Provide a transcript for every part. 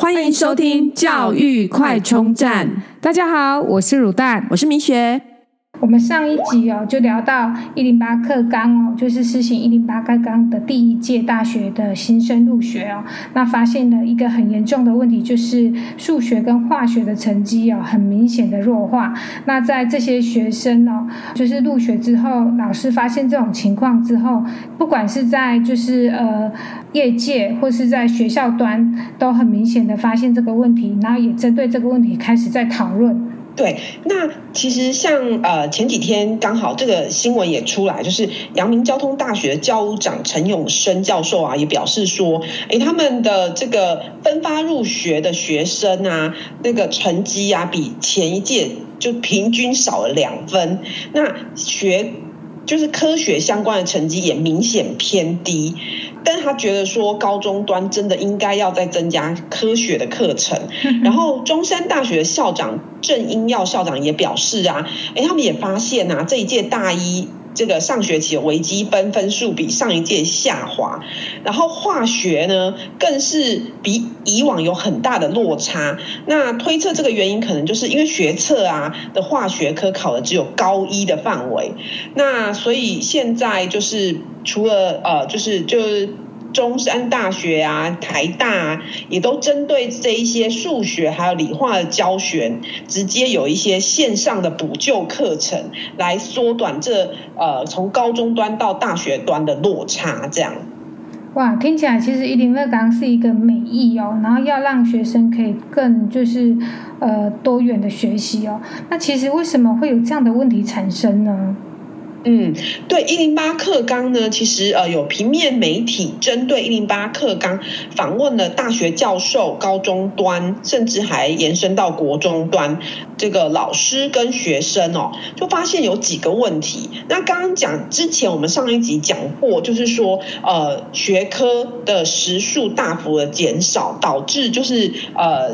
欢迎收听教育快充站。大家好，我是乳蛋，我是明学。我们上一集就聊到108课纲就是施行108课纲的第一届大学的新生入学那发现了一个很严重的问题，就是数学跟化学的成绩很明显的弱化。那在这些学生就是入学之后，老师发现这种情况之后，不管是在就是业界或是在学校端，都很明显的发现这个问题，然后也针对这个问题开始在讨论。对，那其实像前几天刚好这个新闻也出来，就是阳明交通大学教务长陈永生教授也表示说，他们的这个分发入学的学生那个成绩比前一届就平均少了2分，那就是科学相关的成绩也明显偏低。但他觉得说高中端真的应该要再增加科学的课程。然后中山大学校长郑英耀校长也表示他们也发现这一届大一这个上学期的微积分分数比上一届下滑，然后化学呢更是比以往有很大的落差。那推测这个原因可能就是因为学测的化学科考的只有高一的范围，那所以现在就是除了就是中山大学台大也都针对这一些数学还有理化的教学，直接有一些线上的补救课程，来缩短这从高中端到大学端的落差这样。哇，听起来其实108课纲是一个美意然后要让学生可以更就是多元的学习那其实为什么会有这样的问题产生呢？对，108课纲呢，其实有平面媒体针对108课纲访问了大学教授、高中端，甚至还延伸到国中端这个老师跟学生就发现有几个问题。那刚刚讲之前我们上一集讲过，就是说学科的时数大幅的减少，导致就是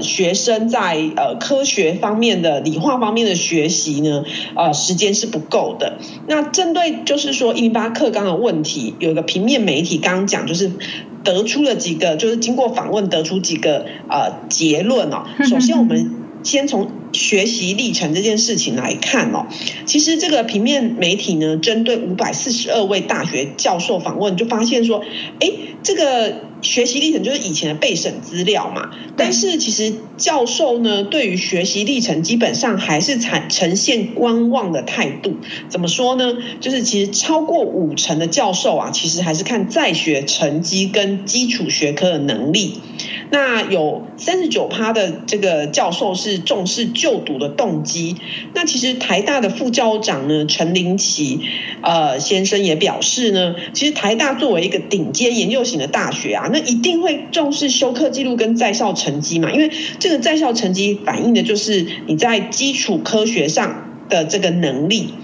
学生在科学方面的理化方面的学习呢时间是不够的。那针对就是说108课纲的问题，有一个平面媒体刚刚讲，就是得出了几个，就是经过访问得出几个结论首先我们先从学习历程这件事情来看其实这个平面媒体呢，针对542位大学教授访问，就发现说这个学习历程就是以前的备审资料嘛，但是其实教授呢对于学习历程基本上还是呈现观望的态度。怎么说呢？就是其实超过50%的教授其实还是看在学成绩跟基础学科的能力。那有 39% 的这个教授是重视就读的动机。那其实台大的副教长呢陈林奇先生也表示呢，其实台大作为一个顶尖研究型的大学那一定会重视修课记录跟在校成绩嘛，因为这个在校成绩反映的就是你在基础科学上的这个能力。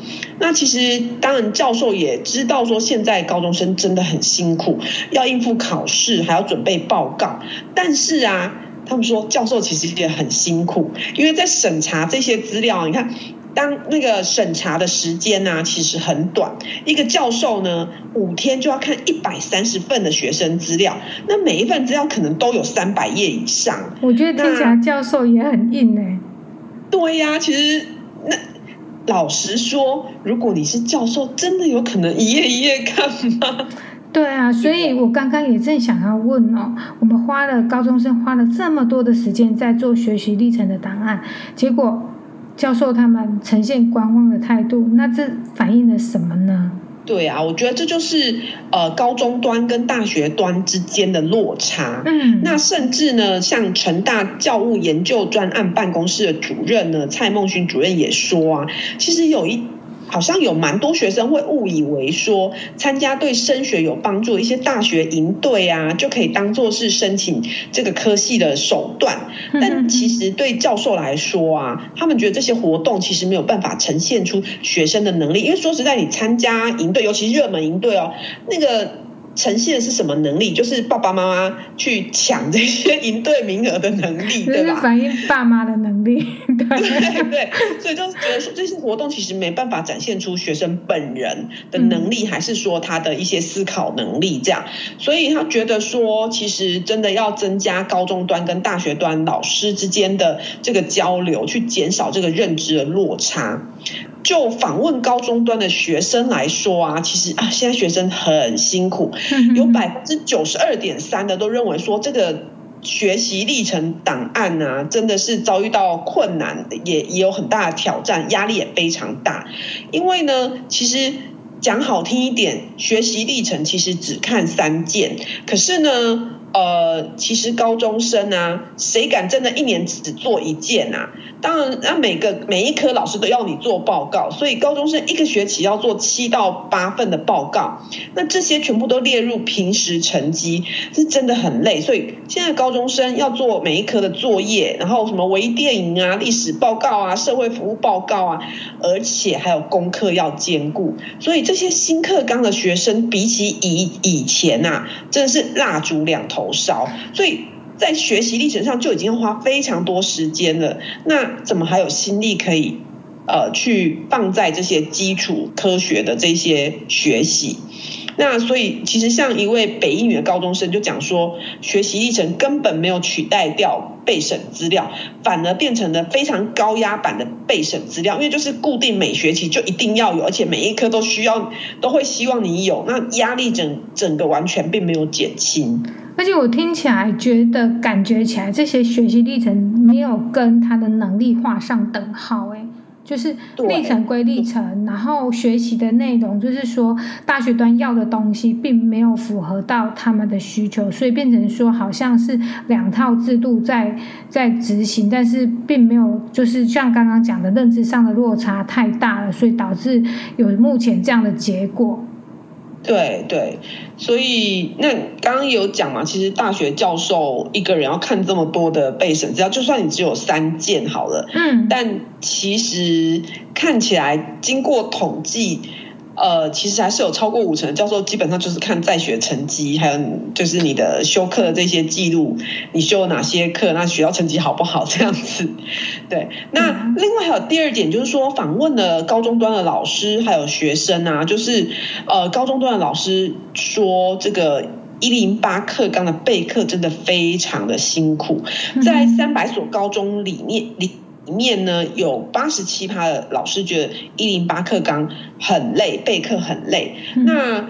那其实当然教授也知道说现在高中生真的很辛苦，要应付考试还要准备报告，但是他们说教授其实也很辛苦，因为在审查这些资料你看当那个审查的时间其实很短，一个教授呢5天就要看130份的学生资料，那每一份资料可能都有300页以上。我觉得听起来教授也很硬对其实那老实说，如果你是教授，真的有可能一页一页看吗？对所以我刚刚也正想要问我们高中生花了这么多的时间在做学习历程的档案，结果教授他们呈现观望的态度，那这反映了什么呢？对我觉得这就是高中端跟大学端之间的落差。那甚至呢，像成大教务研究专案办公室的主任呢蔡孟勋主任也说其实好像有蛮多学生会误以为说参加对升学有帮助的一些大学营队就可以当作是申请这个科系的手段，但其实对教授来说他们觉得这些活动其实没有办法呈现出学生的能力，因为说实在你参加营队，尤其是热门营队那个呈现的是什么能力？就是爸爸妈妈去抢这些营队名额的能力，对吧？就是反映爸妈的能力，对对对。所以就觉得说，这些活动其实没办法展现出学生本人的能力，还是说他的一些思考能力这样。所以他觉得说，其实真的要增加高中端跟大学端老师之间的这个交流，去减少这个认知的落差。就访问高中端的学生来说啊，其实啊，现在学生很辛苦，有 92.3% 的都认为说这个学习历程档案啊，真的是遭遇到困难，也有很大的挑战，压力也非常大。因为呢，其实讲好听一点，学习历程其实只看3件，可是呢其实高中生啊，谁敢真的一年只做1件啊？当然那每一科老师都要你做报告，所以高中生一个学期要做7到8份的报告，那这些全部都列入平时成绩，是真的很累。所以现在高中生要做每一科的作业，然后什么微电影啊、历史报告啊、社会服务报告啊，而且还有功课要兼顾，所以这些新课纲的学生比起以前啊，真的是蜡烛两头烧，所以在学习历程上就已经花非常多时间了，那怎么还有心力可以去放在这些基础科学的这些学习？那所以其实像一位北一女的高中生就讲说，学习历程根本没有取代掉备审资料，反而变成了非常高压版的备审资料，因为就是固定每学期就一定要有，而且每一科都需要，都会希望你有，那压力整个完全并没有减轻。而且我听起来感觉起来这些学习历程没有跟他的能力画上等号，就是历程归历程，然后学习的内容就是说大学端要的东西并没有符合到他们的需求，所以变成说好像是2套制度在执行，但是并没有就是像刚刚讲的认知上的落差太大了，所以导致有目前这样的结果。对对，所以那刚刚有讲嘛，其实大学教授一个人要看这么多的备审资料，就算你只有3件好了，但其实看起来经过统计，其实还是有超过50%的教授基本上就是看在学成绩，还有就是你的修课的这些记录，你修了哪些课，那学校成绩好不好这样子。对，那另外还有第2点就是说，访问了高中端的老师还有学生啊，就是高中端的老师说这个108课纲的备课真的非常的辛苦，在300所高中里面呢，有 87% 的老师觉得108课纲很累，备课很累。那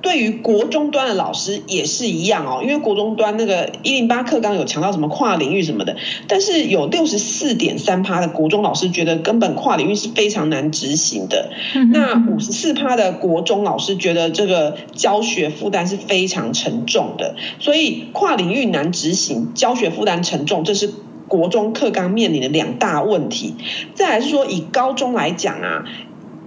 对于国中端的老师也是一样哦，因为国中端那个108课纲有强调什么跨领域什么的，但是有 64.3% 的国中老师觉得根本跨领域是非常难执行的，那 54% 的国中老师觉得这个教学负担是非常沉重的，所以跨领域难执行，教学负担沉重，这是国中课纲面临的2大问题。再来是说，以高中来讲啊，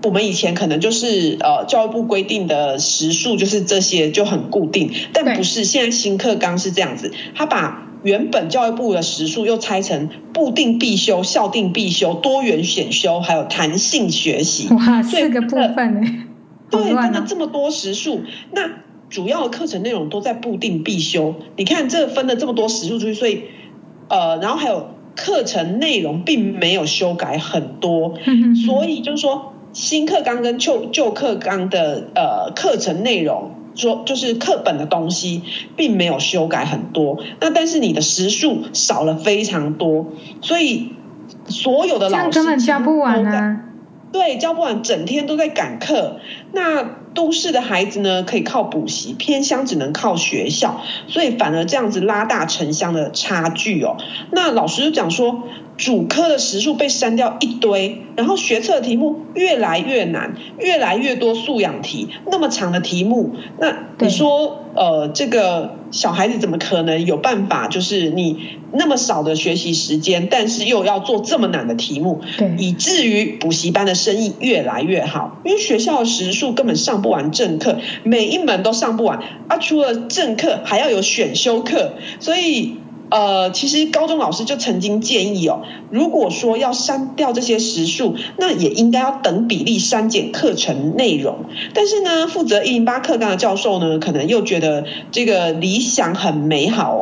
我们以前可能就是教育部规定的时数就是这些就很固定，但不是现在新课纲是这样子，他把原本教育部的时数又拆成部定必修、校定必修、多元选修，还有弹性学习。哇，4个部分耶，对，真的这么多时数，那主要的课程内容都在部定必修，你看这分了这么多时数出去，所以然后还有课程内容并没有修改很多，所以就是说新课纲跟旧课纲的课程内容，就是课本的东西并没有修改很多，那但是你的时数少了非常多，所以所有的老师根本教不完啊，对，教不完，整天都在赶课。那都市的孩子呢，可以靠补习，偏乡只能靠学校，所以反而这样子拉大城乡的差距哦。那老师就讲说，主科的时数被删掉一堆，然后学测题目越来越难，越来越多素养题，那么长的题目，那你说这个小孩子怎么可能有办法？就是你那么少的学习时间，但是又要做这么难的题目，以至于补习班的生意越来越好，因为学校的时数根本上不完正课，每一门都上不完啊，除了正课还要有选修课，所以其实高中老师就曾经建议哦，如果说要删掉这些时数，那也应该要等比例删减课程内容。但是呢，负责108课纲的教授呢，可能又觉得这个理想很美好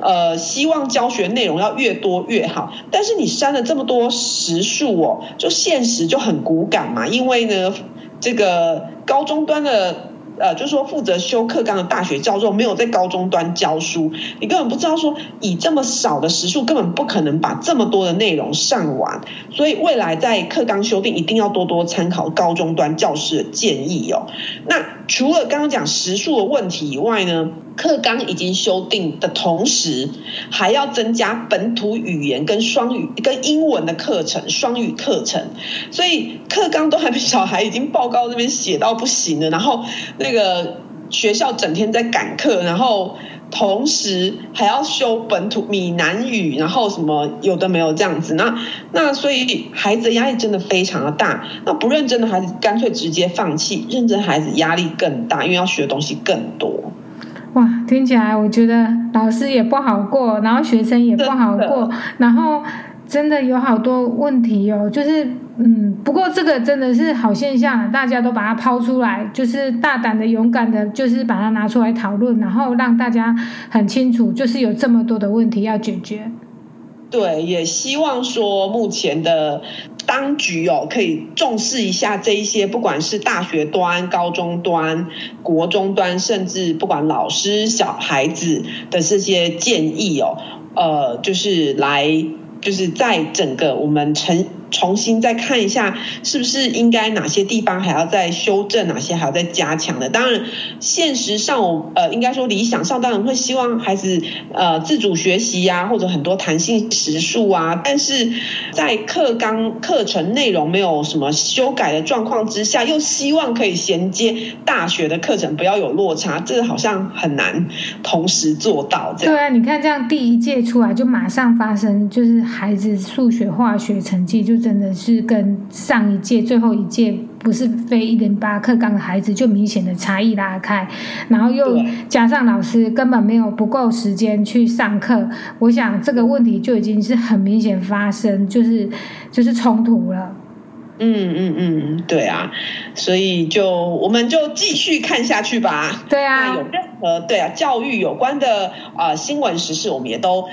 哦，希望教学内容要越多越好。但是你删了这么多时数哦，就现实就很骨感嘛，因为呢，这个高中端的。就是说负责修课纲的大学教授没有在高中端教书，你根本不知道说以这么少的时数根本不可能把这么多的内容上完，所以未来在课纲修订一定要多多参考高中端教师的建议哦。那除了刚刚讲时数的问题以外呢，课纲已经修订的同时，还要增加本土语言跟双语跟英文的课程，双语课程。所以课纲都还没，小孩已经报告那边写到不行了，然后那个学校整天在赶课，然后同时还要修本土闽南语，然后什么有的没有这样子，那所以孩子压力真的非常的大。那不认真的孩子干脆直接放弃，认真孩子压力更大，因为要学的东西更多。哇，听起来我觉得老师也不好过，然后学生也不好过，然后真的有好多问题哦，就是不过这个真的是好现象，大家都把它抛出来，就是大胆的、勇敢的，就是把它拿出来讨论，然后让大家很清楚，就是有这么多的问题要解决。对，也希望说目前的当局哦，可以重视一下这一些，不管是大学端、高中端、国中端，甚至不管老师、小孩子的这些建议哦，就是在整个我们重新再看一下，是不是应该哪些地方还要再修正，哪些还要再加强的。当然现实上应该说理想上当然会希望孩子自主学习啊，或者很多弹性时数啊，但是在课纲课程内容没有什么修改的状况之下，又希望可以衔接大学的课程不要有落差，这好像很难同时做到这样。对啊，你看这样第一届出来就马上发生，就是孩子数学化学成绩就真的是跟上一届最后一届不是非108课纲的孩子就明显的差异拉开，然后又加上老师根本没有不够时间去上课，我想这个问题就已经是很明显发生，就是冲突了。对啊，所以就我们就继续看下去吧。对啊，有任何对啊教育有关的新闻时事，我们也都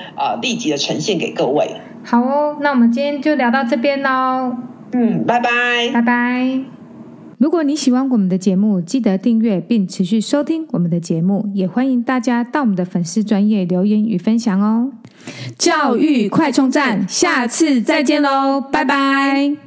立即的呈现给各位。好哦，那我们今天就聊到这边喽。拜拜，拜拜。如果你喜欢我们的节目，记得订阅并持续收听我们的节目，也欢迎大家到我们的粉丝专页留言与分享哦。教育快充站，下次再见喽，拜拜。